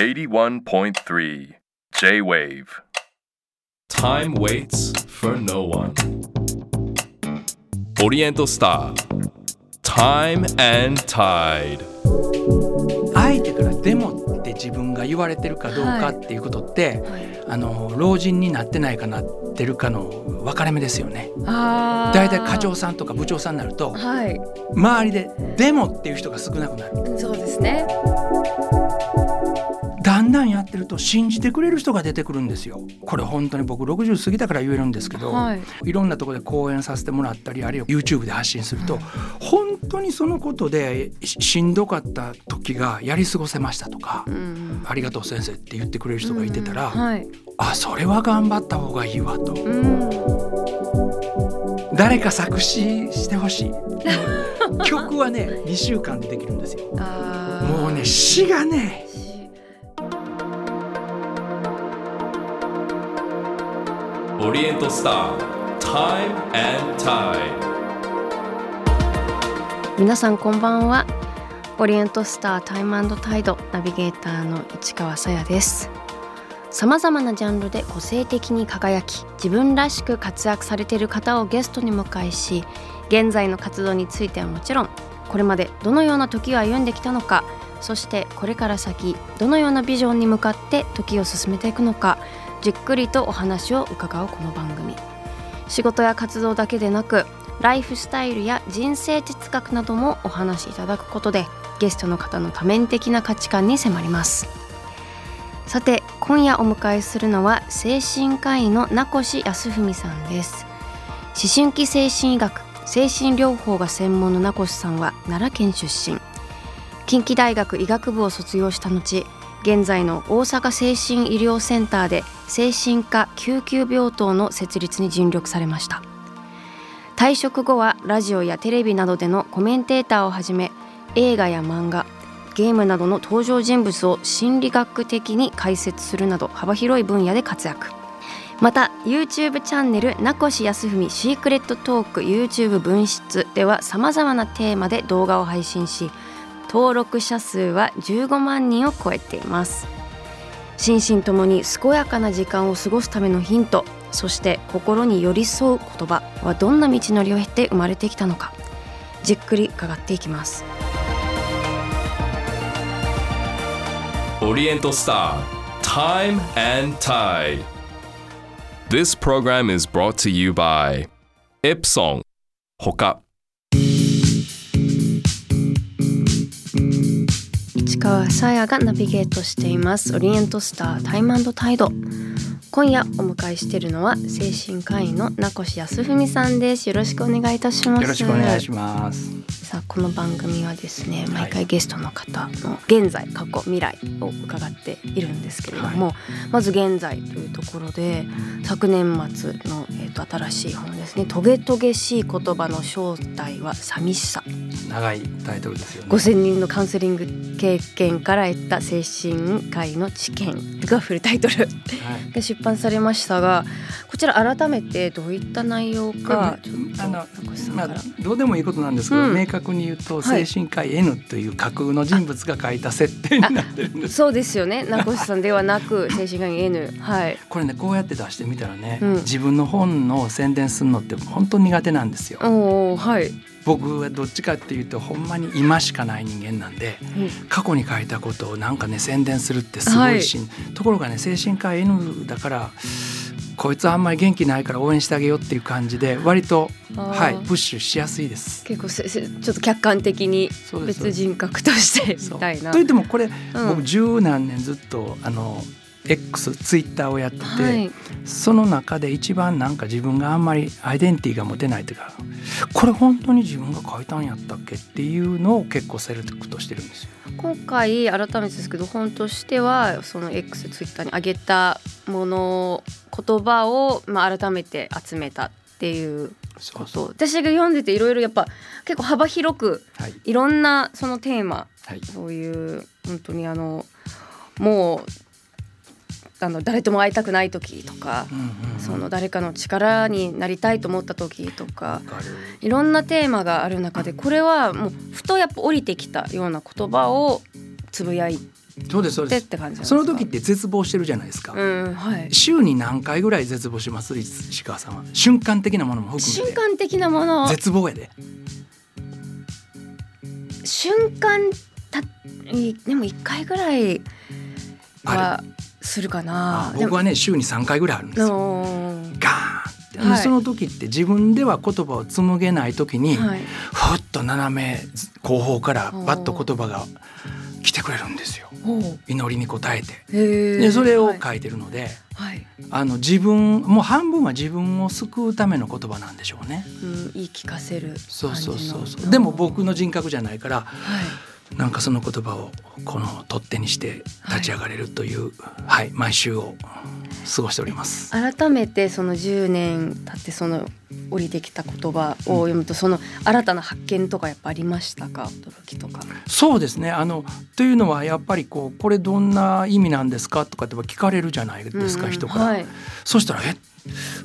81.3 J-WAVE Time waits for no one オリエントスター Time and tide 相手からでもって自分が言われてるかどうかっていうことって、はい、老人になってないかなってるかの分かれ目ですよね。だいたい課長さんとか部長さんになると、はい、周りででもっていう人が少なくなる。そうですね。だんだんやってると信じてくれる人が出てくるんですよ。これ本当に僕60過ぎたから言えるんですけど、はい、いろんなところで講演させてもらったり、あるいは YouTube で発信すると、本当にそのことでしんどかった時がやり過ごせましたとか、うん、ありがとう先生って言ってくれる人がいてたら、うんはい、あ、それは頑張った方がいいわと、うん、誰か作詞してほしい曲はね2週間でできるんですよ。もうね詞がねオリエントスター Time and Tide 皆さんこんばんは。オリエントスター Time and Tide ナビゲーターの市川紗耶です。様々なジャンルで個性的に輝き、自分らしく活躍されている方をゲストに迎えし、現在の活動についてはもちろん、これまでどのような時を歩んできたのか、そしてこれから先どのようなビジョンに向かって時を進めていくのか、じっくりとお話を伺うこの番組。仕事や活動だけでなく、ライフスタイルや人生哲学などもお話しいただくことで、ゲストの方の多面的な価値観に迫ります。さて、今夜お迎えするのは精神科医の名越康文さんです。思春期精神医学・精神療法が専門の名越さんは奈良県出身、近畿大学医学部を卒業した後、現在の大阪精神医療センターで精神科救急病棟の設立に尽力されました。退職後はラジオやテレビなどでのコメンテーターをはじめ、映画や漫画、ゲームなどの登場人物を心理学的に解説するなど幅広い分野で活躍。また YouTube チャンネル名越康文シークレットトーク YouTube 分室では様々なテーマで動画を配信し、登録者数は15万人を超えています。心身ともに健やかな時間を過ごすためのヒント、そして心に寄り添う言葉はどんな道のりを経て生まれてきたのか、じっくり伺っていきます。オリエントスター Time and Tide。 This program is brought to you by エプソンほか。市川紗耶がナビゲートしていますオリエントスタータイム&タイド。今夜お迎えしているのは精神科医の名越康文さんです。よろしくお願いいたします。よろしくお願いします。さあ、この番組はですね、毎回ゲストの方の現在、過去、未来を伺っているんですけれども、はい、まず現在というところで、昨年末の、新しい本ですね、トゲトゲしい言葉の正体は寂しさ。長いタイトルですよね。5000人のカウンセリング経験から得た精神科医の知見がフルタイトル、はい、が出版されましたが、こちら改めてどういった内容か、ちょっと名越さんから、どうでもいいことなんですけど、明確に言うと、はい、精神科医 N という架空の人物が書いた設定になってるんです。そうですよね、名越さんではなく精神科医 N、はい、これね、こうやって出してみたらね、自分の本の宣伝するのって本当に苦手なんですよ。お、はい、僕はどっちかっていうと、ほんまに今しかない人間なんで、過去に書いたことをなんかね宣伝するってすごいし、はい、ところがね、精神科医 N だから、こいつはあんまり元気ないから応援してあげようっていう感じで、割と、はい、プッシュしやすいです。結構ちょっと客観的に別人格としてみたいな。といってもこれ、僕十何年ずっとX、ツイッターをやってて、はい、その中で一番なんか自分があんまりアイデンティティが持てないというか、これ本当に自分が書いたんやったっけっていうのを結構セレクトしてるんですよ。今回改めてですけど、本としてはその X、ツイッターに上げたもの、言葉を改めて集めたっていうこと。そうそう、私が読んでて、いろいろやっぱ結構幅広く、はい、いろんなそのテーマ、はい、そういう本当にもう誰とも会いたくない時とか、その誰かの力になりたいと思った時とか、いろんなテーマがある中で、これはもうふとやっぱ降りてきたような言葉をつぶやいそうですそうですって感じなんですか。その時って絶望してるじゃないですか、うんはい、週に何回ぐらい絶望します石川さんは。瞬間的なものも含めて。瞬間的なもの絶望やで。瞬間でも1回ぐらいはするかな。僕はね週に3回ぐらいあるんですよ。ガーンって、はい、その時って自分では言葉を紡げない時に、はい、ふっと斜め後方からバッと言葉が来てくれるんですよ。祈りに応えて。でそれを書いてるので、はい、自分もう半分は自分を救うための言葉なんでしょうね、うん、言い聞かせる感じの。そうそうそうそう。でも僕の人格じゃないから、はい、なんかその言葉をこの取っ手にして立ち上がれるという、はいはい、毎週を過ごしております。改めてその10年経ってその降りてきた言葉を読むと、うん、その新たな発見とかやっぱありましたか。驚きとか。そうですねというのはやっぱりこれどんな意味なんですかとかって聞かれるじゃないですか、うん、人から、はい、そしたら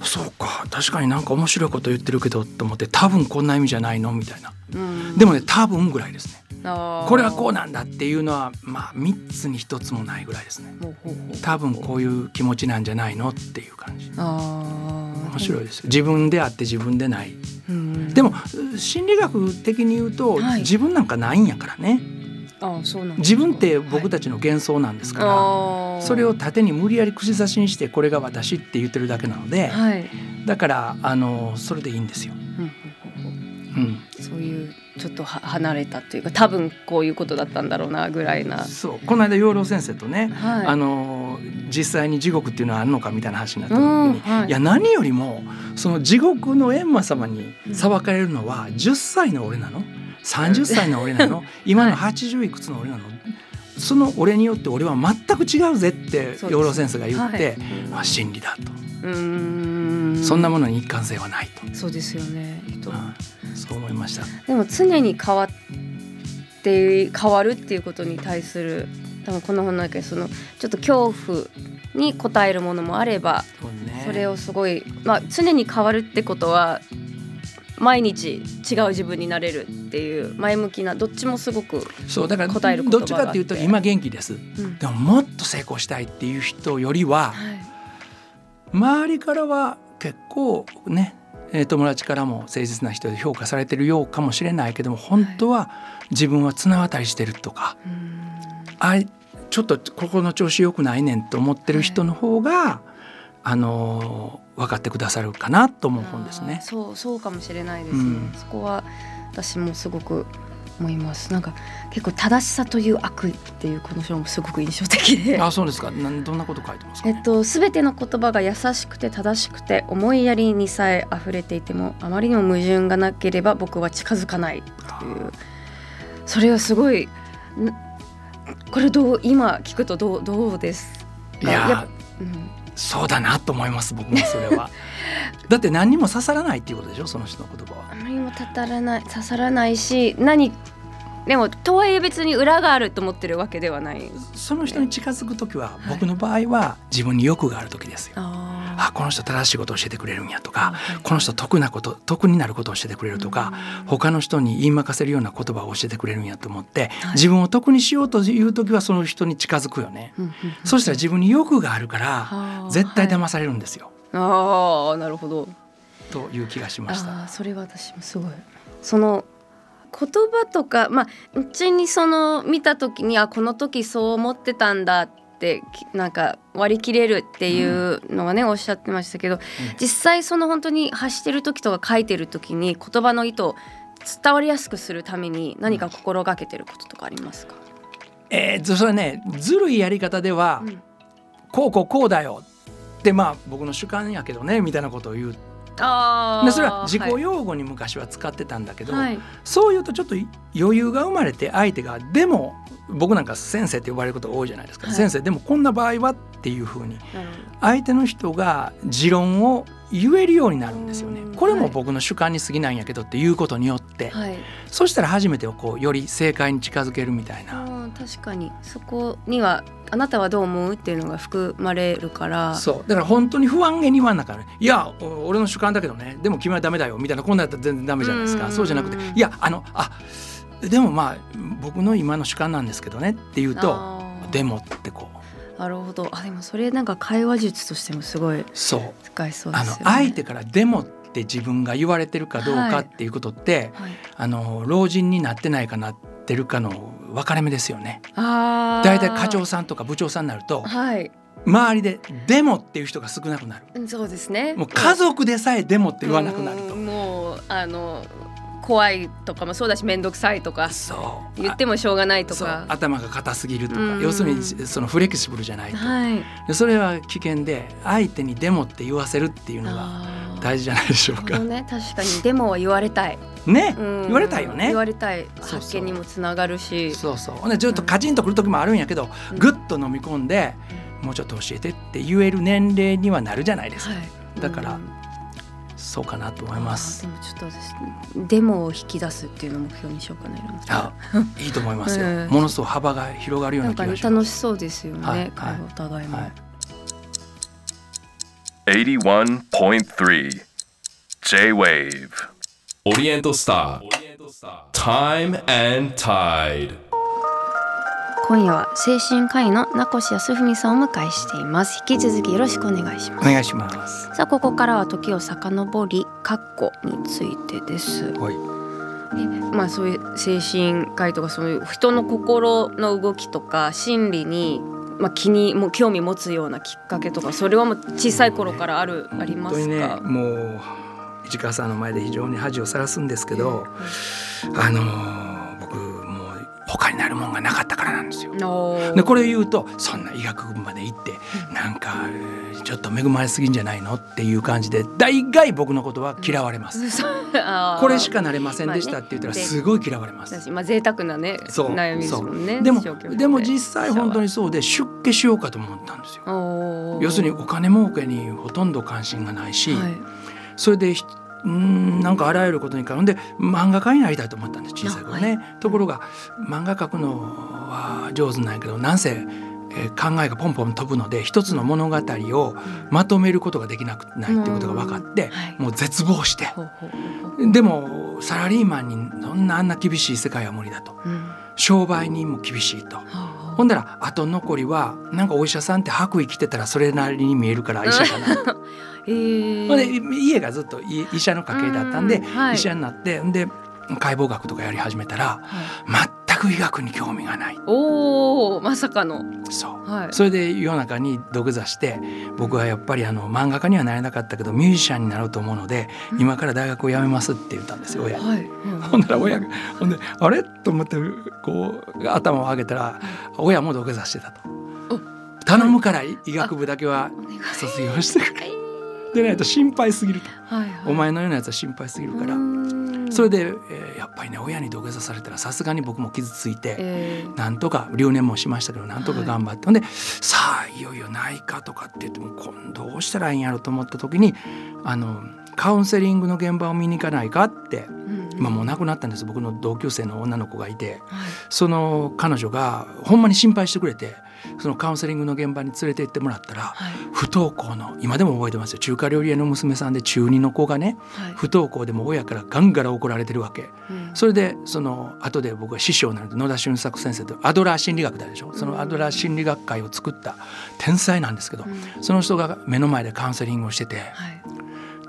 そうか確かになんか面白いこと言ってるけどと思って多分こんな意味じゃないのみたいな、うん、でもね多分ぐらいですね。これはこうなんだっていうのは、まあ、3つに1つもないぐらいですね。多分こういう気持ちなんじゃないのっていう感じ。面白いですよ。自分であって自分でない、うん、でも心理学的に言うと、はい、自分なんかないんやからね。ああそうなんですか。自分って僕たちの幻想なんですから、はい、それを縦に無理やり串刺しにしてこれが私って言ってるだけなので、はい、だからそれでいいんですよ、うん、そういうちょっと離れたというか多分こういうことだったんだろうなぐらいな。そうこの間養老先生とね、はい、実際に地獄っていうのはあるのかみたいな話になった時に、はい、いや何よりもその地獄の閻魔様に裁かれるのは10歳の俺なの30歳の俺なの今の80いくつの俺なの、はい、その俺によって俺は全く違うぜって養老先生が言って、はい、あ真理だと。そんなものに一貫性はないと。そうですよね、そう思いました。でも常に変わるっていうことに対する多分この本の中でそのちょっと恐怖に応えるものもあれば ね、それをすごい、まあ、常に変わるってことは毎日違う自分になれるっていう前向きなどっちもすごく応える言葉があって。そうだからどっちかっていうと今元気です、うん、でももっと成功したいっていう人よりは、はい、周りからは結構ね友達からも誠実な人で評価されてるようかもしれないけども本当は自分は綱渡りしてるとか、はい、ちょっとここの調子良くないねんと思ってる人の方が、はい分かってくださるかなと思う本ですね。そうかもしれないですね、うん、そこは私もすごく思います。なんか結構正しさという悪っていうこの章もすごく印象的で。あ、そうですか。どんなこと書いてますかね。全ての言葉が優しくて正しくて思いやりにさえ溢れていてもあまりにも矛盾がなければ僕は近づかないという。それはすごい。これ今聞くとどうですか。いや、うん、そうだなと思います僕もそれは。だって何にも刺さらないっていうことでしょその人の言葉は。何も刺さらないしでもとはいえ別に裏があると思ってるわけではない、ね、その人に近づくときは、はい、僕の場合は自分に欲があるときですよ。この人正しいことを教えてくれるんやとか、はい、この人得になることを教えてくれるとか、うん、他の人に言いまかせるような言葉を教えてくれるんやと思って、はい、自分を得にしようというときはその人に近づくよね、うん、そうしたら自分に欲があるから絶対騙されるんですよ、はいあなるほどという気がしました。それは私もすごいその言葉とか、まあ、うちにその見た時にこの時そう思ってたんだってなんか割り切れるっていうのがね、うん、おっしゃってましたけど、うん、実際その本当に発してる時とか書いてる時に言葉の意図を伝わりやすくするために何か心がけてることとかありますか。それねずるいやり方では、うん、こうだよでまあ僕の主観やけどねみたいなことを言う。でそれは自己用語に昔は使ってたんだけど、はい、そういうとちょっと余裕が生まれて相手がでも僕なんか先生って呼ばれることが多いじゃないですか、はい、先生でもこんな場合はっていう風に相手の人が持論を言えるようになるんですよね。これも僕の主観に過ぎないんやけどっていうことによって、はい、そしたら初めてより正解に近づけるみたいな。確かにそこにはあなたはどう思うっていうのが含まれるから。そうだから本当に不安げにはなかねいや俺の主観だけどねでも君はダメだよみたいなこんなやったら全然ダメじゃないですか。そうじゃなくていやでもまあ僕の今の主観なんですけどねっていうとでもってこう。なるほど。あ、でもそれなんか会話術としてもすごい使えそうですよね。相手からでもって自分が言われてるかどうかっていうことって、はいはい、老人になってないかなってるかの分かれ目ですよね。あ、だいたい課長さんとか部長さんになると、はい、周りででもっていう人が少なくなる。そうですね。もう家族でさえでもって言わなくなると、もう怖いとかもそうだし、面倒くさいとか言ってもしょうがないとか、頭が硬すぎるとか、要するにそのフレキシブルじゃないと、はい、でそれは危険で、相手にでもって言わせるっていうのが大事じゃないでしょうか。ね、確かにでもは言われたいね、言われたいよね。言われたい、発見にもつながるし、そうそう、そう、ね、ちょっとカチンとくる時もあるんやけど、ぐっと飲み込んで、もうちょっと教えてって言える年齢にはなるじゃないですか、はい、だからそうかなと思います。でもちょっとデモを引き出すっていうのを目標にしようかな。あ、いいと思いますよ、うん、ものすごい幅が広がるような気がします。なんか楽しそうですよね、はい、会話お互いも、はい、81.3 J-WAVE オリエントスター Time and Tide。 今夜は精神科医の名越康文さんを迎えしています。引き続きよろしくお願いします。お願いします。さあ、ここからは時を遡り括弧についてです。はい、まあ、そういう精神科医とか、そういう人の心の動きとか心理に、まあ、興味持つようなきっかけとか、それはもう小さい頃からありますか。本当にね、もう市川さんの前で非常に恥をさらすんですけど、僕もう他になるもんがなかったからなんですよ。でこれを言うと、そんな医学部まで行ってなんかちょっと恵まれすぎんじゃないのっていう感じで、大概僕のことは嫌われます、これしかなれませんでしたって言ったらすごい嫌われます。まあ、贅沢な、ね、悩みですもんね。でも実際本当にそうで、出家しようかと思ったんですよ。要するにお金儲けにほとんど関心がないし、はい、それでなんかあらゆることに絡んで漫画家になりたいと思ったんです、小さい頃ね、はい、ところが漫画描くのは上手なんやけど、なんせ、考えがポンポン飛ぶので、一つの物語をまとめることができなくないってことが分かって、はい、もう絶望して、でもサラリーマンにそんなあんな厳しい世界は無理だと、商売人も厳しいと、ほんだらあと残りはなんかお医者さんって白衣着てたらそれなりに見えるから医者かなで家がずっと医者の家系だったんで、はい、医者になってで解剖学とかやり始めたら、はい、全く医学に興味がない。お、まさかの。そう、はい、それで夜中に土下座して、僕はやっぱり漫画家にはなれなかったけどミュージシャンになろうと思うので、今から大学を辞めますって言ったんですよ、親に、はい、ほんなら親がほんであれと思ってこう頭を上げたら、親も土下座してたと。頼むから医学部だけは卒業してくれでないと心配すぎると、はいはい、お前のようなやつは心配すぎるから。それで、やっぱりね、親に土下座されたらさすがに僕も傷ついて、なんとか留年もしましたけど、なんとか頑張って、はい、でさあいよいよ内科とかって言っても今度どうしたらいいんやろと思った時に、カウンセリングの現場を見に行かないかって、まあ、もう亡くなったんです、僕の同級生の女の子がいて、はい、その彼女がほんまに心配してくれて、そのカウンセリングの現場に連れて行ってもらったら、はい、不登校の、今でも覚えてますよ、中華料理屋の娘さんで中2の子がね、はい、不登校でも親からガンガラ怒られてるわけ、それでその後で僕は師匠になると野田俊作先生とアドラー心理学だでしょ、そのアドラー心理学会を作った天才なんですけど、その人が目の前でカウンセリングをしてて、はい、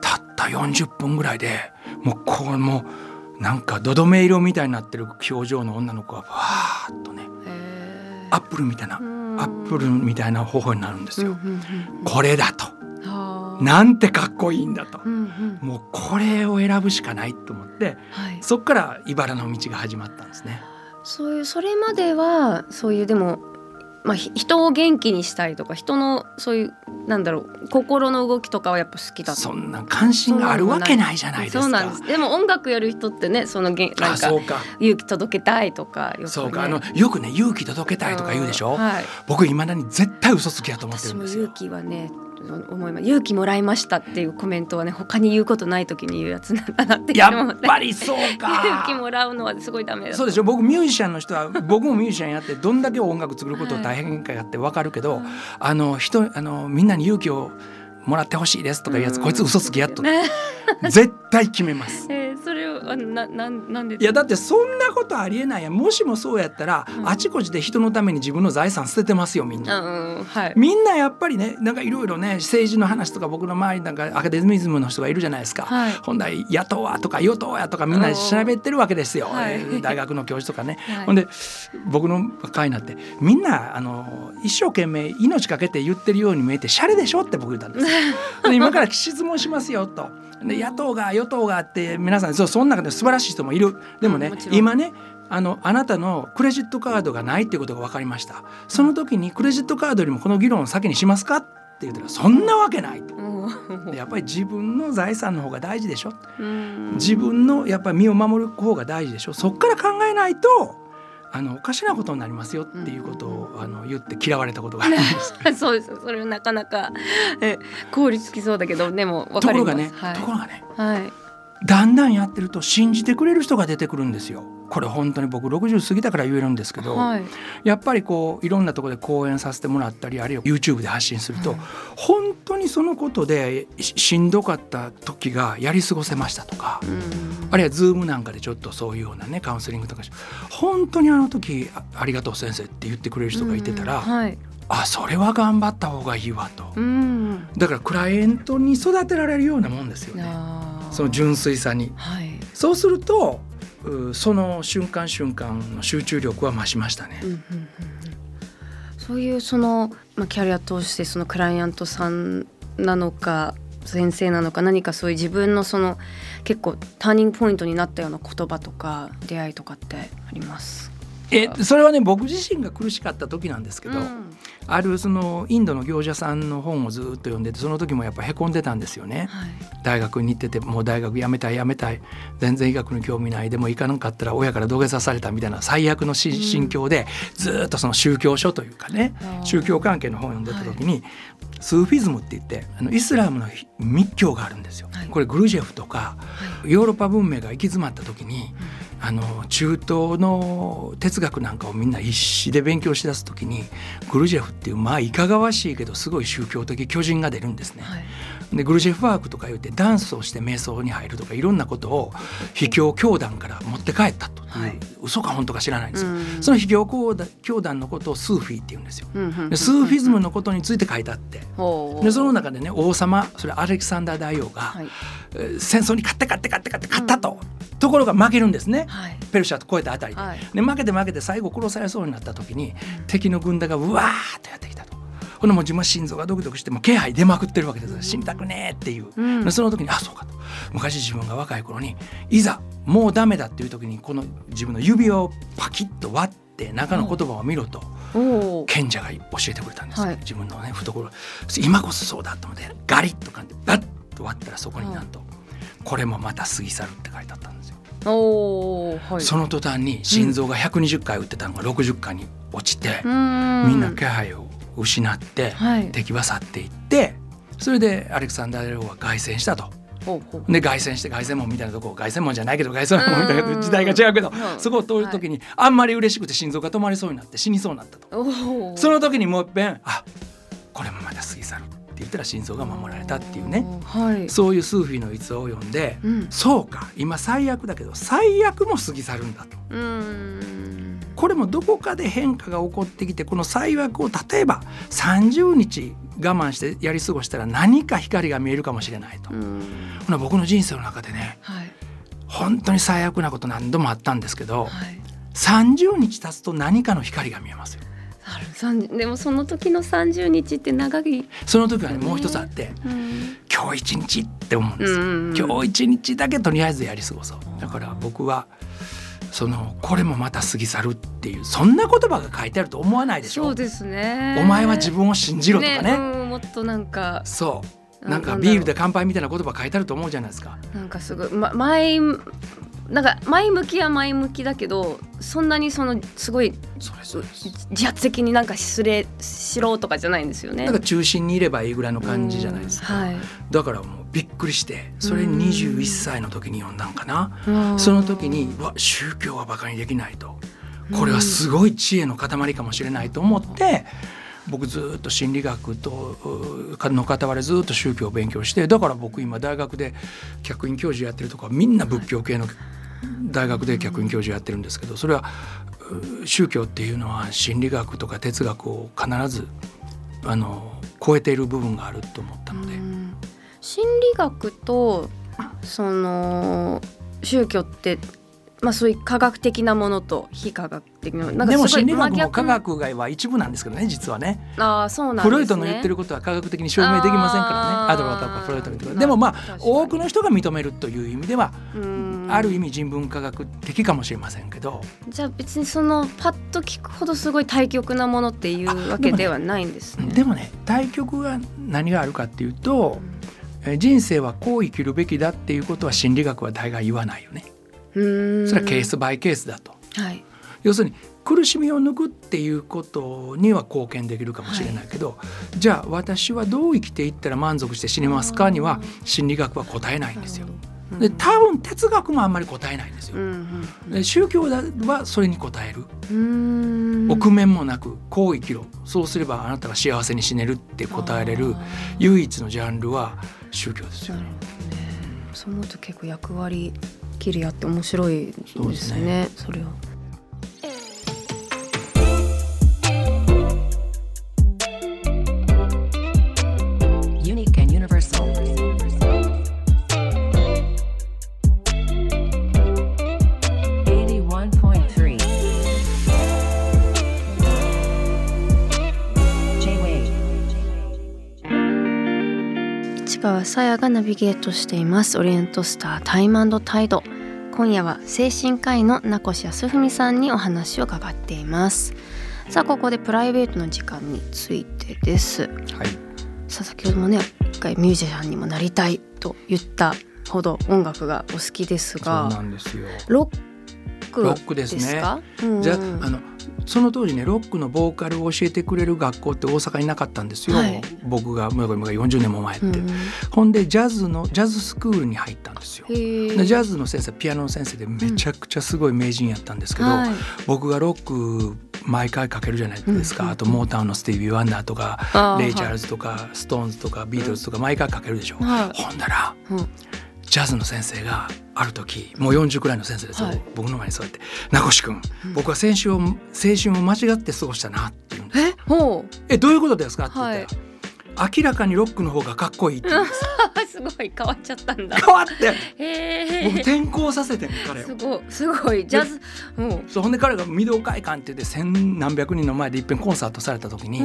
たった40分ぐらいでもうこうもうなんかどどめ色みたいになってる表情の女の子がわーっとね、アップルみたいな方法になるんですよ、これだと、なんてかっこいいんだと、もうこれを選ぶしかないと思って、はい、そっから茨の道が始まったんですね。それまではそういうでも、まあ、人を元気にしたりとか、人のそういうなんだろう心の動きとかはやっぱ好きだと。そんな関心があるわけないじゃないですか。そうなんです。でも音楽やる人ってね、そのなんか勇気届けたいとかよく、ね、そうか、よくね勇気届けたいとか言うでしょ、はい、僕未だに絶対嘘つきだと思ってるんですよ。私も勇気はね、勇気もらいましたっていうコメントはね、他に言うことない時に言うやつなんだなって思って、やっぱりそうか勇気もらうのはすごいダメだ。そうでしょ、僕ミュージシャンの人は僕もミュージシャンやってどんだけ音楽作ること大変かやって分かるけど、はい、みんなに勇気をもらってほしいですとかいうやつ、こいつ嘘つきやっと絶対決めます、それをなんでいやだってそんなことありえないやん。もしもそうやったら、うん、あちこちで人のために自分の財産捨ててますよみんな、うんはい、みんなやっぱりねなんかいろいろね政治の話とか僕の周りなんかアカデミズムの人がいるじゃないですか、はい、本来野党はとか与党はとかみんな喋ってるわけですよ、はい、大学の教授とかね、はい、ほんで僕の会になってみんな一生懸命命かけて言ってるように見えてシャレでしょって僕言ったんですで今から質問しますよとで野党が与党がって皆さん その中で素晴らしい人もいる。でもね、うん、今ねあなたのクレジットカードがないってことが分かりました。その時にクレジットカードよりもこの議論を先にしますかって言ったらそんなわけないと、うん、でやっぱり自分の財産の方が大事でしょ、うん、自分のやっぱり身を守る方が大事でしょ。そっから考えないとおかしなことになりますよっていうことを、うん、言って嫌われたことがありますそうです。それはなかなか凍りつきそうだけどでも分かります。ところがね、はいはい、だんだんやってると信じてくれる人が出てくるんですよ。これ本当に僕60過ぎたから言えるんですけど、はい、やっぱりこういろんなところで講演させてもらったりあるいは YouTube で発信すると、うん、本当にそのことでしんどかった時がやり過ごせましたとか、うんあるいはズームなんかでちょっとそういうようなねカウンセリングとか本当にあの時 ありがとう先生って言ってくれる人がいてたら、うんはい、あそれは頑張った方がいいわと、うん、だからクライアントに育てられるようなもんですよね、その純粋さに、はい、そうするとその瞬間瞬間の集中力は増しましたね、うんうんうん、そういうその、まあ、キャリア通してそのクライアントさんなのか先生なのか何かそういう自分のその結構ターニングポイントになったような言葉とか出会いとかってありますか？それはね僕自身が苦しかった時なんですけど、うん、あるそのインドの行者さんの本をずっと読んでてその時もやっぱへこんでたんですよね、はい、大学に行っててもう大学辞めたい全然医学に興味ないでも行かなかったら親から土下座されたみたいな最悪の心境で、うん、ずっとその宗教書というかね宗教関係の本を読んでた時に、はい、スーフィズムって言ってイスラムの密教があるんですよ、はい、これグルジェフとか、はい、ヨーロッパ文明が行き詰まった時に、うん中東の哲学なんかをみんな必死で勉強しだすときにグルジェフっていうまあいかがわしいけどすごい宗教的巨人が出るんですね、はい、でグルジェフワークとか言ってダンスをして瞑想に入るとかいろんなことを秘教教団から持って帰ったと、はい、嘘か本当か知らないんですよ、うん、その秘教教団のことをスーフィーって言うんですよ、うん、でスーフィズムのことについて書いてあって、うん、でその中でね王様それアレキサンダー大王が、はい、戦争に勝ったと、うん、ところが負けるんですね、はい、ペルシャと越えたあたり はい、で負けて最後殺されそうになった時に、うん、敵の軍団がうわーっとやってきたとこのもう自分心臓がドキドキしてもう気配出まくってるわけです、うん、死にたくねーっていう、うん、その時にあそうかと昔自分が若い頃にいざもうダメだっていう時にこの自分の指輪をパキッと割って中の言葉を見ろと賢者が教えてくれたんです、はい、自分のね懐今こそそうだと思ってガリッと噛んでバッと割ったらそこになんと、はい、これもまた過ぎ去るって書いてあったんですよ。おはい、その途端に心臓が120回打ってたのが60回に落ちて、うん、みんな気配を失って、はい、敵は去っていってそれでアレクサンダー大王は凱旋したとで凱旋して凱旋門みたいなとこ凱旋門じゃないけど凱旋門みたいな時代が違うけどそこを通る時にあんまり嬉しくて心臓が止まりそうになって死にそうになったとその時にもういっぺんあこれもまた過ぎ去るって言ったら心臓が守られたっていうね、はい、そういうスーフィーの逸話を読んで、うん、そうか今最悪だけど最悪も過ぎ去るんだとこれもどこかで変化が起こってきてこの最悪を例えば30日我慢してやり過ごしたら何か光が見えるかもしれないとほな僕の人生の中でね、はい、本当に最悪なこと何度もあったんですけど、はい、30日経つと何かの光が見えますよ。でもその時の30日って長いその時はねもう一つあって、うん、今日一日って思うんですよ、うん、今日一日だけとりあえずやり過ごそうだから僕はそのこれもまた過ぎ去るっていうそんな言葉が書いてあると思わないでしょ。そうですねお前は自分を信じろとか ねうん、もっとなんかそうなんかビールで乾杯みたいな言葉書いてあると思うじゃないですか。なんかすごい、なんか前向きは前向きだけどそんなにそのすごい自発的になんか失礼しろとかじゃないんですよね。なんか中心にいればいいぐらいの感じじゃないですか、はい、だからもうびっくりしてそれ21歳の時に読んだんかな。その時にわ宗教はバカにできないとこれはすごい知恵の塊かもしれないと思って僕ずっと心理学との傍らずっと宗教を勉強して、だから僕今大学で客員教授やってるとかみんな仏教系の大学で客員教授やってるんですけど、それは宗教っていうのは心理学とか哲学を必ず超えている部分があると思ったので、心理学とその宗教って、まあ、そういう科学的なものと非科学的なものなんかすごい、でも心理学も科学外は一部なんですけどね、実はね。あ、そうなんですね。フロイトの言ってることは科学的に証明できませんからね。アドラーとかフロイトの言ってることでも、まあ多くの人が認めるという意味ではある意味人文科学的かもしれませんけど、じゃあ別にそのパッと聞くほどすごい対極なものっていうわけではないんですね。でもね、対極が何があるかっていうと、人生はこう生きるべきだっていうことは心理学は大概言わないよね。それはケースバイケースだと、はい、要するに苦しみを抜くっていうことには貢献できるかもしれないけど、はい、じゃあ私はどう生きていったら満足して死にますかには心理学は答えないんですよ。で、多分哲学もあんまり答えないんですよ。で、宗教はそれに答える。臆面もなくこう生きろ、そうすればあなたが幸せに死ねるって答えれる唯一のジャンルは宗教ですよね。そう思うと結構役割キリアって面白いですね。 それはさやがナビゲートしていますオリエントスタータイム&タイド。今夜は精神科医の名越康文さんにお話を伺っています。さあ、ここでプライベートの時間についてです、はい、さあ先ほどもね一回ミュージシャンにもなりたいと言ったほど音楽がお好きですが、そうなんですよ。ロックですね。じゃあその当時ね、ロックのボーカルを教えてくれる学校って大阪になかったんですよ、はい、僕が40年も前って、ほんでジャズスクールに入ったんですよ。ジャズの先生、ピアノの先生でめちゃくちゃすごい名人やったんですけど、はい、僕がロック毎回かけるじゃないですか、あとモータウンのスティービー・ワンダーとかレイ・チャールズとか、はい、ストーンズとかビートルズとか毎回かけるでしょ、はい、ほんだら、ジャズの先生がある時、もう40くらいの先生ですよ、はい、僕の前に座って、名越くん、僕は青春を間違って過ごしたなって言うんです。どういうことですかって言ったら、明らかにロックの方がかっこいいって言うんです。すごい変わっちゃったんだ。変わって僕転校させて彼をすごいジャズそう。ほんで彼が未動会館って言って千何百人の前で一遍コンサートされた時に、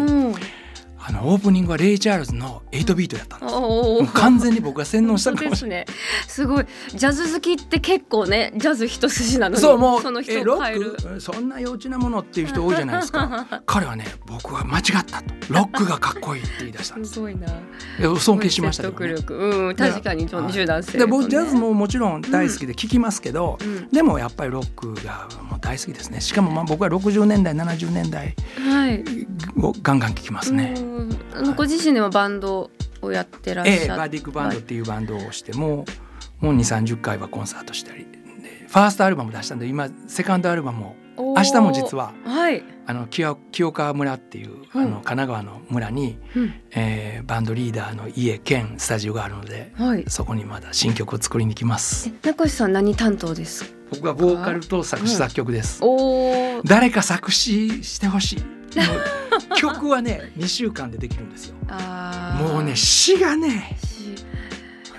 オープニングはレイ・チャールズの8ビートやったんです。もう完全に僕が洗脳したかもしれない。すごいジャズ好きって結構ね、ジャズ一筋なのに、そう、もうその人を変える、そんな幼稚なものっていう人多いじゃないですか。彼はね、僕は間違ったと、ロックがかっこいいって言い出したんです。すごいな、尊敬しましたけど、ね、説得力、確かに10男性、ね、で僕ジャズももちろん大好きで聴きますけど、でもやっぱりロックがもう大好きですね。しかもまあ僕は60年代70年代をガンガン聴きますね、ご自身でもバンドをやってらっしゃって、バーディックバンドっていうバンドをして、もう 2,30 回はコンサートしたり、ファーストアルバム出したんで、今セカンドアルバムを明日も実は、清川村っていう、神奈川の村に、バンドリーダーの家兼スタジオがあるので、そこにまだ新曲を作りに来ます。名越さん何担当ですか？僕はボーカルと作詞作曲です、誰か作詞してほしい。曲はね2週間でできるんですよ。もうね、詩がね、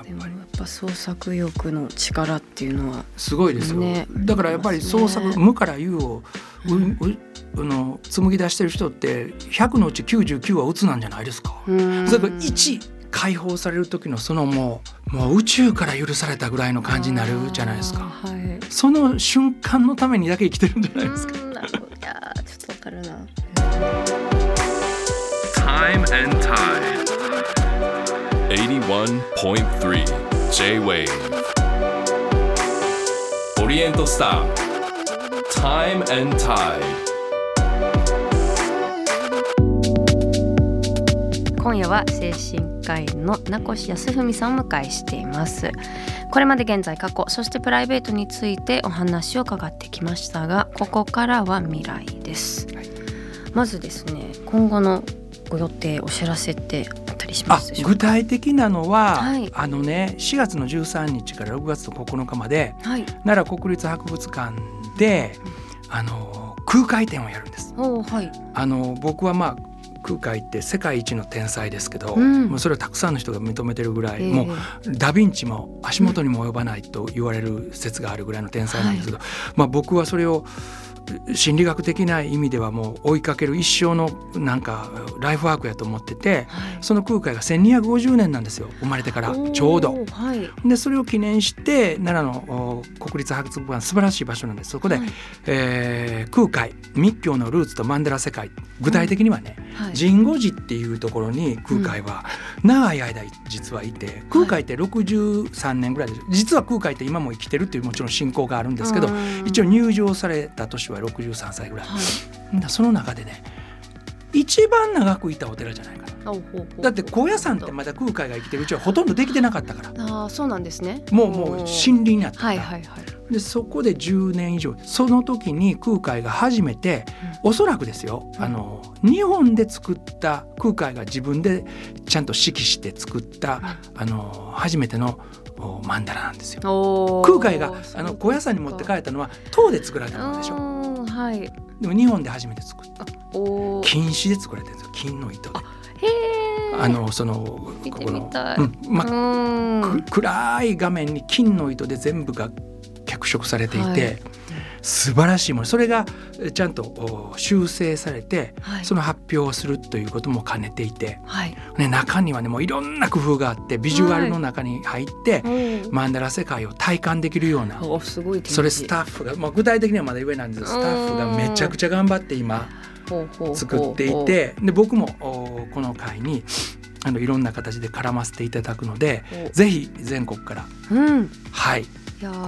でもやっぱ創作欲の力っていうのはすごいですよ、だからやっぱり創作、無から有を紡ぎ出してる人って100のうち99は鬱なんじゃないですか。それから1解放される時のそのもう宇宙から許されたぐらいの感じになるじゃないですか、その瞬間のためにだけ生きてるんじゃないですか。いや、ちょっとわかるな。Time and Tide 81.3 J-WAVE オリエントスター Time and Tide。 今夜は精神科医の名越康文さんを迎えしています。これまで現在、過去、そしてプライベートについてお話を伺ってきましたが、ここからは未来です。まずですね、今後のご予定お知らせってあったりしますでしょうか？具体的なのは、はい、4月の13日から6月の9日まで、はい、奈良国立博物館で空海展をやるんです。はい、僕はまあ空海って世界一の天才ですけど、もうそれをたくさんの人が認めてるぐらい、もうダヴィンチも足元にも及ばないと言われる説があるぐらいの天才なんですけど、まあ、僕はそれを心理学的な意味ではもう追いかける一生のなんかライフワークやと思ってて、その空海が1250年なんですよ、生まれてからちょうど。でそれを記念して奈良の国立博物館、素晴らしい場所なんです。そこで、空海密教のルーツとマンデラ世界、具体的にはね、神護寺っていうところに空海は長い間実はいて、空海って63年ぐらいで、実は空海って今も生きてるっていうもちろん信仰があるんですけど、一応入場された年は63歳ぐらい、その中でね一番長くいたお寺じゃないかな。だって高野山ってまだ空海が生きてるうちはほとんどできてなかったから。そうなんですね。もう森林になってた、でそこで10年以上、その時に空海が初めて、おそらくですよ、日本で作った空海が自分でちゃんと指揮して作った、初めてのマンダラなんですよ。空海が高野山に持って帰ったのは唐で作られたものでしょ。でも日本で初めて作った。金糸で作られてるんですよ、金の糸で。その見てみたい。暗い画面に金の糸で全部が脚色されていて、素晴らしいもの。それがちゃんと修正されて、その発表をするということも兼ねていて、中にはねもういろんな工夫があって、ビジュアルの中に入って、マンダラ世界を体感できるような、すごい。それスタッフが、具体的にはまだ言えないんですけど、スタッフがめちゃくちゃ頑張って今作っていて、で僕もこの回にいろんな形で絡ませていただくので、ぜひ全国から、こ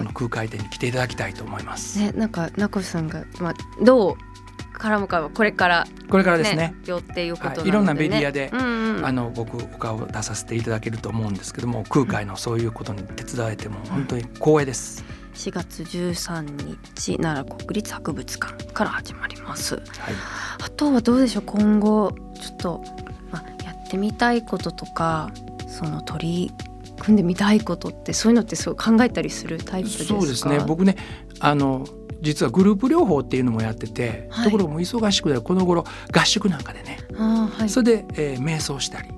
の空海展に来ていただきたいと思います。なんか名越さんが、どう絡むかはこれからですね。よっていうことなので、いろんなメディアで、僕お顔を出させていただけると思うんですけども、空海のそういうことに手伝えても本当に光栄です。4月13日奈良国立博物館から始まります。あとはどうでしょう、今後ちょっと、やってみたいこととか、その組んでみたいことって、そういうのってすごい考えたりするタイプですか？そうですね、僕ね実はグループ療法っていうのもやってて、ところも忙しくてこの頃合宿なんかでね、それで、瞑想したり、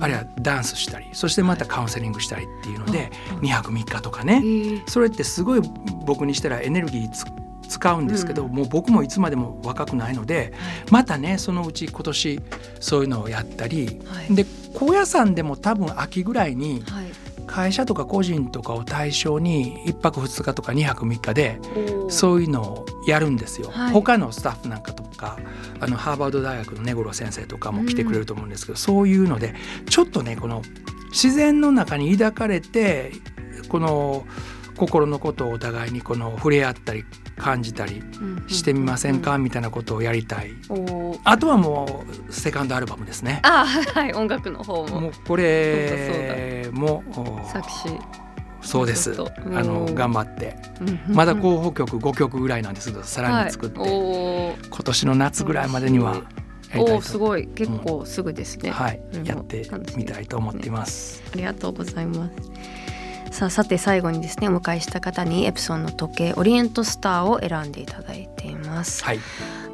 あるいはダンスしたり、そしてまたカウンセリングしたりっていうので、2泊3日とかね、それってすごい僕にしたらエネルギー使うんですけど、もう僕もいつまでも若くないので、またねそのうち今年そういうのをやったり、で高野山でも多分秋ぐらいに、会社とか個人とかを対象に1泊2日とか2泊3日でそういうのをやるんですよ。他のスタッフなんかとか、ハーバード大学の根室先生とかも来てくれると思うんですけど、そういうのでちょっとね、この自然の中に抱かれて、この心のことをお互いに触れ合ったり感じたりしてみませんか、みたいなことをやりたい。あとはもうセカンドアルバムですね。音楽の方もこれも作詞、そうです、頑張って、まだ候補曲5曲ぐらいなんですけど、さらに作って、今年の夏ぐらいまでにはやりたいと。すごい、結構すぐですね。やってみたいと思っています。ありがとうございます。さて最後にですね、お迎えした方にエプソンの時計オリエントスターを選んでいただいています。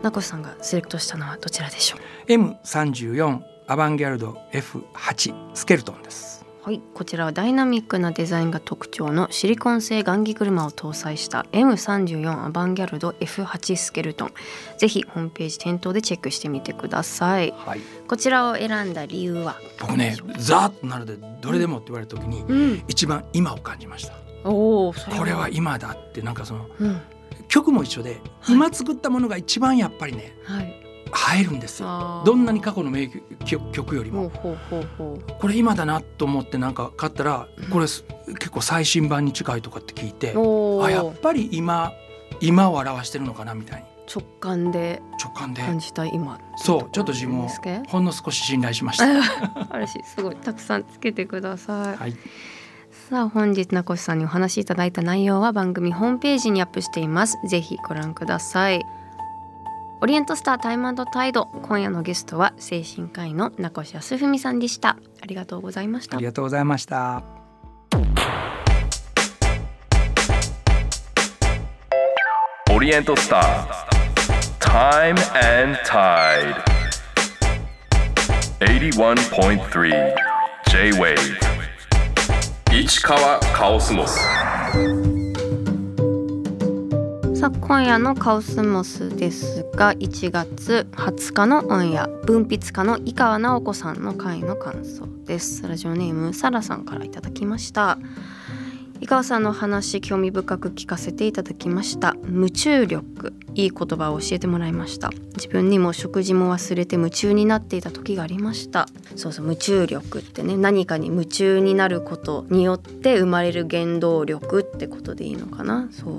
名越さんがセレクトしたのはどちらでしょう？ M34 アバンギャルド F8 スケルトンです。こちらはダイナミックなデザインが特徴のシリコン製雁木車を搭載した M34 アバンギャルド F8 スケルトン、ぜひホームページ店頭でチェックしてみてください。こちらを選んだ理由は？僕ね、ザーッとなるでどれでもって言われた時に、一番今を感じました。これは今だって、なんかその、曲も一緒で、今作ったものが一番やっぱりね、入るんですよ。どんなに過去の名曲よりもこれ今だなと思って、なんか買ったらこれ結構最新版に近いとかって聞いて、やっぱり今を表してるのかなみたいに直感で感じた今。そう、ちょっと自分をほんの少し信頼しました。嬉しい。すごいたくさんつけてください。さあ、本日名越さんにお話しいただいた内容は番組ホームページにアップしています。ぜひご覧ください。オオリエントスタータイム&態度、今夜のゲストは精神科医の名越康文さんでした。ありがとうございました。ありがとうございました。オリエントスタータイム&態度 81.3 J-WAVE 市川カオスモス。さあ、今夜のカオスモスですが、1月20日のオンエア、文筆家の井川直子さんの回の感想です。ラジオネームサラさんからいただきました。井川さんの話、興味深く聞かせていただきました。夢中力、いい言葉を教えてもらいました。自分にも食事も忘れて夢中になっていた時がありました。そうそう、夢中力ってね、何かに夢中になることによって生まれる原動力ってことでいいのかな。そう、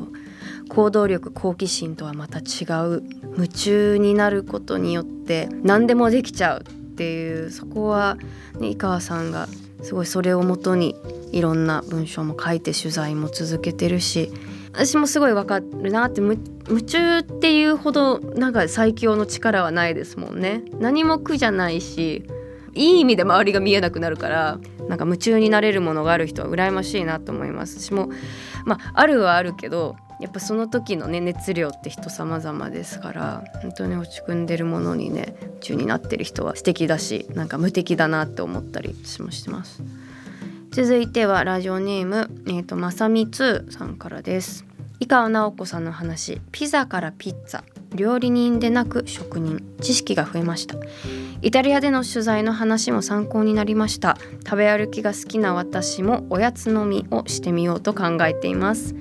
行動力、好奇心とはまた違う、夢中になることによって何でもできちゃうっていう、そこは、ね、井川さんがすごいそれをもとにいろんな文章も書いて取材も続けてるし、私もすごい分かるなって。夢中っていうほどなんか最強の力はないですもんね。何も苦じゃないし、いい意味で周りが見えなくなるから、なんか夢中になれるものがある人は羨ましいなと思います。私も、あるはあるけど、やっぱその時のね、熱量って人様々ですから、本当に落ち込んでるものにね、夢中になってる人は素敵だし、なんか無敵だなって思ったりもしてます。続いてはラジオネーム、まさみつーさんからです。井川直子さんの話、ピザからピッツァ、料理人でなく職人、知識が増えました。イタリアでの取材の話も参考になりました。食べ歩きが好きな私もおやつ飲みをしてみようと考えています。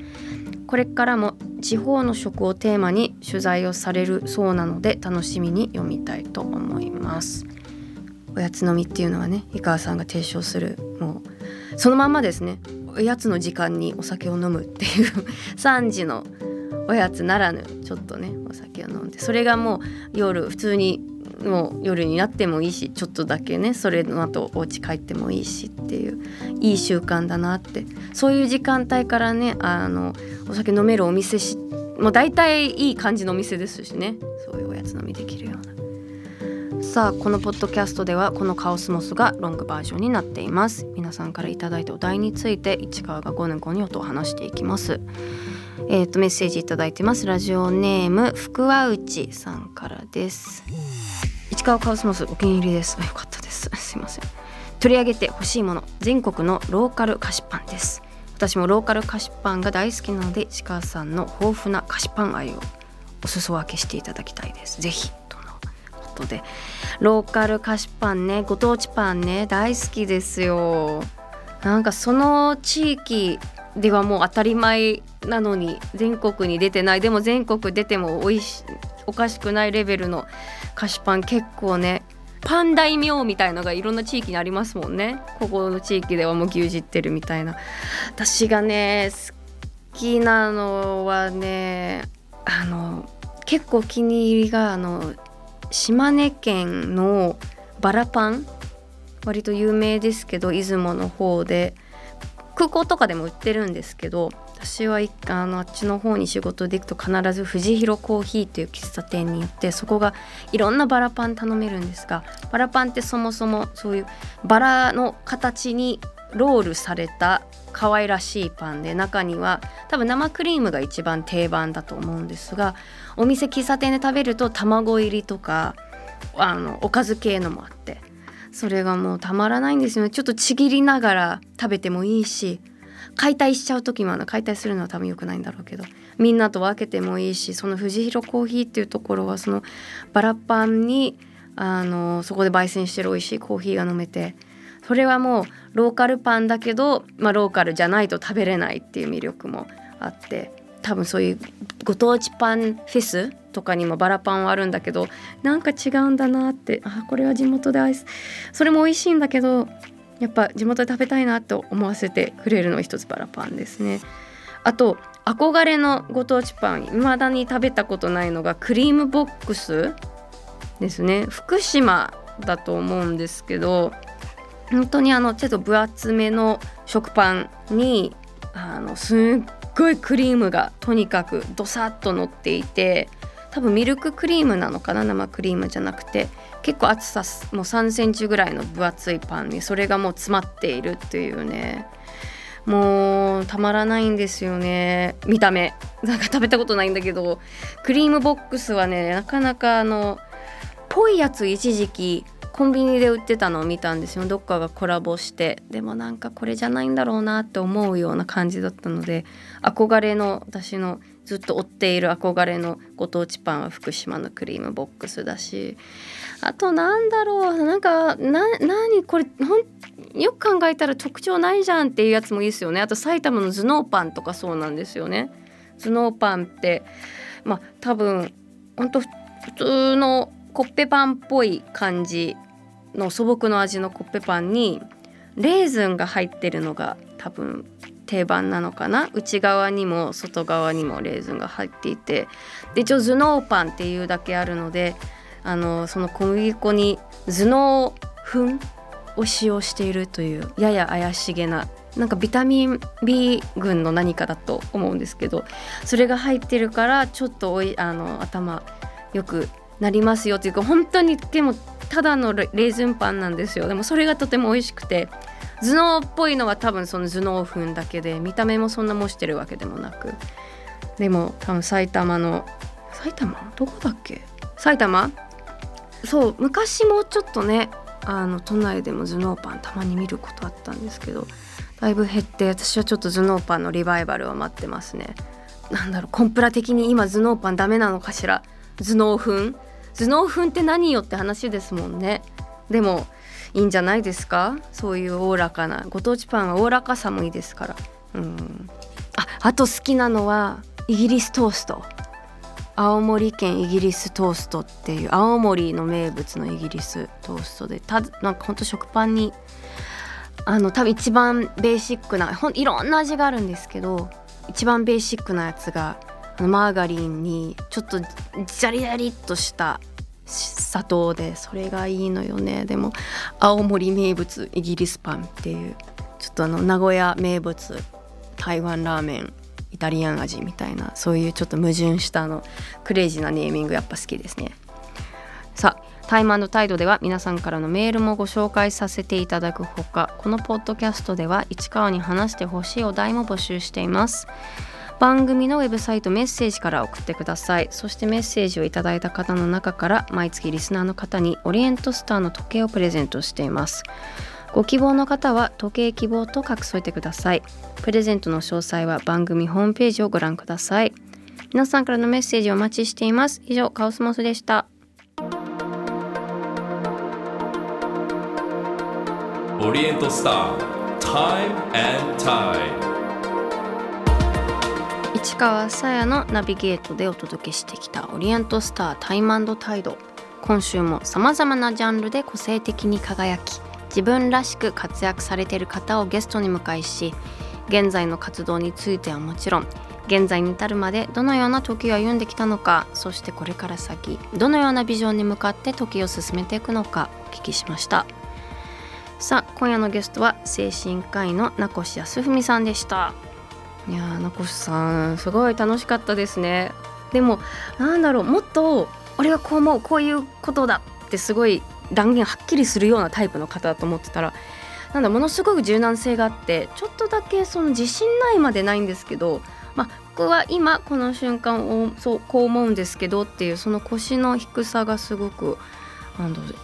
これからも地方の食をテーマに取材をされるそうなので、楽しみに読みたいと思います。おやつ飲みっていうのはね、井川さんが提唱する、もうそのまんまですね。おやつの時間にお酒を飲むっていう3時のおやつならぬ、ちょっとね、お酒を飲んで、それがもう夜、普通にもう夜になってもいいし、ちょっとだけね、それの後お家帰ってもいいしっていう、いい習慣だなって。そういう時間帯からね、お酒飲めるお店もう大体いい感じのお店ですしね、そういうおやつ飲みできるような。さあ、このポッドキャストではこのカオスモスがロングバージョンになっています。皆さんからいただいたお題について市川が5年後に音を話していきます。メッセージいただいてます。ラジオネーム福和内さんからです。市川カオスモスお気に入りです。よかったです、すいません。取り上げてほしいもの、全国のローカル菓子パンです。私もローカル菓子パンが大好きなので、市川さんの豊富な菓子パン愛をお裾分けしていただきたいです、ぜひとのことで。ローカル菓子パンね、ご当地パンね、大好きですよ。なんかその地域ではもう当たり前なのに全国に出てない、でも全国出てもおかしくないレベルの菓子パン、結構ね、パン大名みたいのがいろんな地域にありますもんね。ここの地域ではもう牛耳ってるみたいな。私がね、好きなのはね、結構お気に入りが島根県のバラパン、割と有名ですけど、出雲の方で空港とかでも売ってるんですけど、私はあっちの方に仕事で行くと必ず藤広コーヒーっていう喫茶店に行って、そこがいろんなバラパン頼めるんですが、バラパンってそもそもそういうバラの形にロールされた可愛らしいパンで、中には多分生クリームが一番定番だと思うんですが、お店、喫茶店で食べると卵入りとかおかず系のもあって、それがもうたまらないんですよね。ちょっとちぎりながら食べてもいいし、解体しちゃう時も解体するのは多分良くないんだろうけど、みんなと分けてもいいし、その藤広コーヒーっていうところはそのバラパンにそこで焙煎してる美味しいコーヒーが飲めて、それはもうローカルパンだけど、ローカルじゃないと食べれないっていう魅力もあって、多分そういうご当地パンフェスとかにもバラパンはあるんだけど、なんか違うんだなって、これは地元でそれも美味しいんだけど、やっぱ地元で食べたいなと思わせてくれるのが一つバラパンですね。あと、憧れのご当地パン、未だに食べたことないのがクリームボックスですね。福島だと思うんですけど、本当にちょっと分厚めの食パンにすっごいクリームがとにかくドサッと乗っていて、多分ミルククリームなのかな、生クリームじゃなくて、結構厚さもう3センチぐらいの分厚いパンにそれがもう詰まっているっていうね、もうたまらないんですよね。見た目なんか食べたことないんだけど、クリームボックスはねなかなかぽいやつ一時期コンビニで売ってたのを見たんですよ。どっかがコラボして、でもなんかこれじゃないんだろうなって思うような感じだったので、憧れの私のずっと追っている憧れのご当地パンは福島のクリームボックスだし、あとなんだろう、なんか何これよく考えたら特徴ないじゃんっていうやつもいいですよね。あと埼玉の頭脳パンとかそうなんですよね。頭脳パンってまあ多分本当普通のコッペパンっぽい感じの素朴の味のコッペパンにレーズンが入ってるのが多分定番なのかな。内側にも外側にもレーズンが入っていて、で一応頭脳パンっていうだけあるので、その小麦粉に頭脳粉を使用しているという、やや怪しげな、なんかビタミン B 群の何かだと思うんですけど、それが入ってるからちょっと頭よくなりますよというか、本当にでもただのレーズンパンなんですよ。でもそれがとても美味しくて、頭脳っぽいのは多分その頭脳粉だけで、見た目もそんな模してるわけでもなく、でも多分埼玉どこだっけ、埼玉、そう、昔もちょっとね都内でも頭脳パンたまに見ることあったんですけど、だいぶ減って、私はちょっと頭脳パンのリバイバルを待ってますね。なんだろう、コンプラ的に今頭脳パンダメなのかしら。頭脳粉って何よって話ですもんね。でもいいんじゃないですか、そういうおおらかなご当地パンはおおらかさもいいですから。あと好きなのはイギリストースト、青森県イギリストーストっていう、青森の名物のイギリストーストで、なんかほんと食パンに多分一番ベーシックな、いろんな味があるんですけど、一番ベーシックなやつがマーガリンにちょっとジャリジャリっとした砂糖で、それがいいのよね。でも青森名物イギリスパンっていう、ちょっと名古屋名物台湾ラーメンイタリアン味みたいな、そういうちょっと矛盾したクレイジーなネーミングやっぱ好きですね。さあ、タイム&タイドでは皆さんからのメールもご紹介させていただくほか、このポッドキャストでは市川に話してほしいお題も募集しています。番組のウェブサイトメッセージから送ってください。そしてメッセージをいただいた方の中から毎月リスナーの方にオリエントスターの時計をプレゼントしています。ご希望の方は時計希望と書き添えてください。プレゼントの詳細は番組ホームページをご覧ください。皆さんからのメッセージをお待ちしています。以上、カオスモスでした。オリエントスター、タイム&タイド。市川さやのナビゲートでお届けしてきたオリエントスタータイム&タイド、今週も様々なジャンルで個性的に輝き、自分らしく活躍されている方をゲストに迎えし、現在の活動についてはもちろん、現在に至るまでどのような時を歩んできたのか、そしてこれから先どのようなビジョンに向かって時を進めていくのかお聞きしました。さあ、今夜のゲストは精神科医の名越康文さんでした。いやー、名越さんすごい楽しかったですね。でもなんだろう、もっと俺はこう思う、こういうことだってすごい断言はっきりするようなタイプの方だと思ってたら、なんだものすごく柔軟性があって、ちょっとだけ自信ないまでないんですけど、僕は今この瞬間をこう思うんですけどっていう、その腰の低さがすごく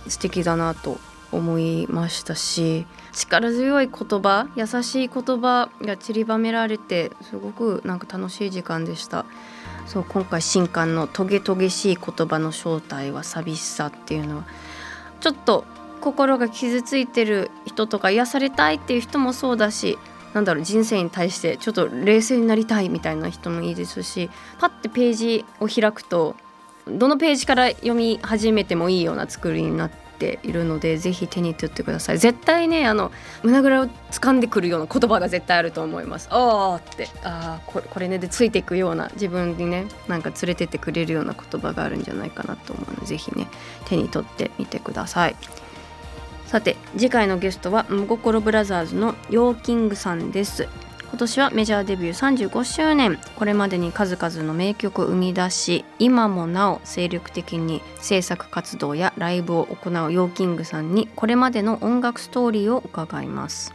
素敵だなと思いましたし、力強い言葉、優しい言葉が散りばめられて、すごくなんか楽しい時間でした。そう、今回新刊のトゲトゲしい言葉の正体は寂しさっていうのは、ちょっと心が傷ついてる人とか、癒されたいっていう人もそうだし、なんだろう、人生に対してちょっと冷静になりたいみたいな人もいいですし、パッてページを開くとどのページから読み始めてもいいような作りになっているので、ぜひ手に取ってください。絶対ね、胸ぐらを掴んでくるような言葉が絶対あると思います。あーって、これねでついていくような、自分にねなんか連れてってくれるような言葉があるんじゃないかなと思うので、ぜひね手に取ってみてください。さて、次回のゲストは無心ブラザーズのヨーキングさんです。今年はメジャーデビュー35周年。これまでに数々の名曲を生み出し、今もなお精力的に制作活動やライブを行うヨーキングさんにこれまでの音楽ストーリーを伺います。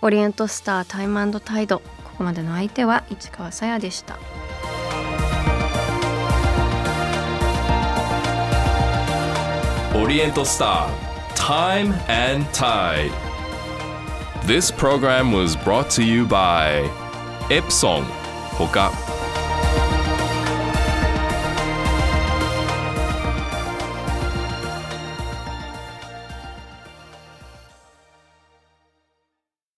オリエントスタータイム&タイド、ここまでの相手は市川紗椰でした。オリエントスタータイム&タイド。This program was brought to you by Epson ほか。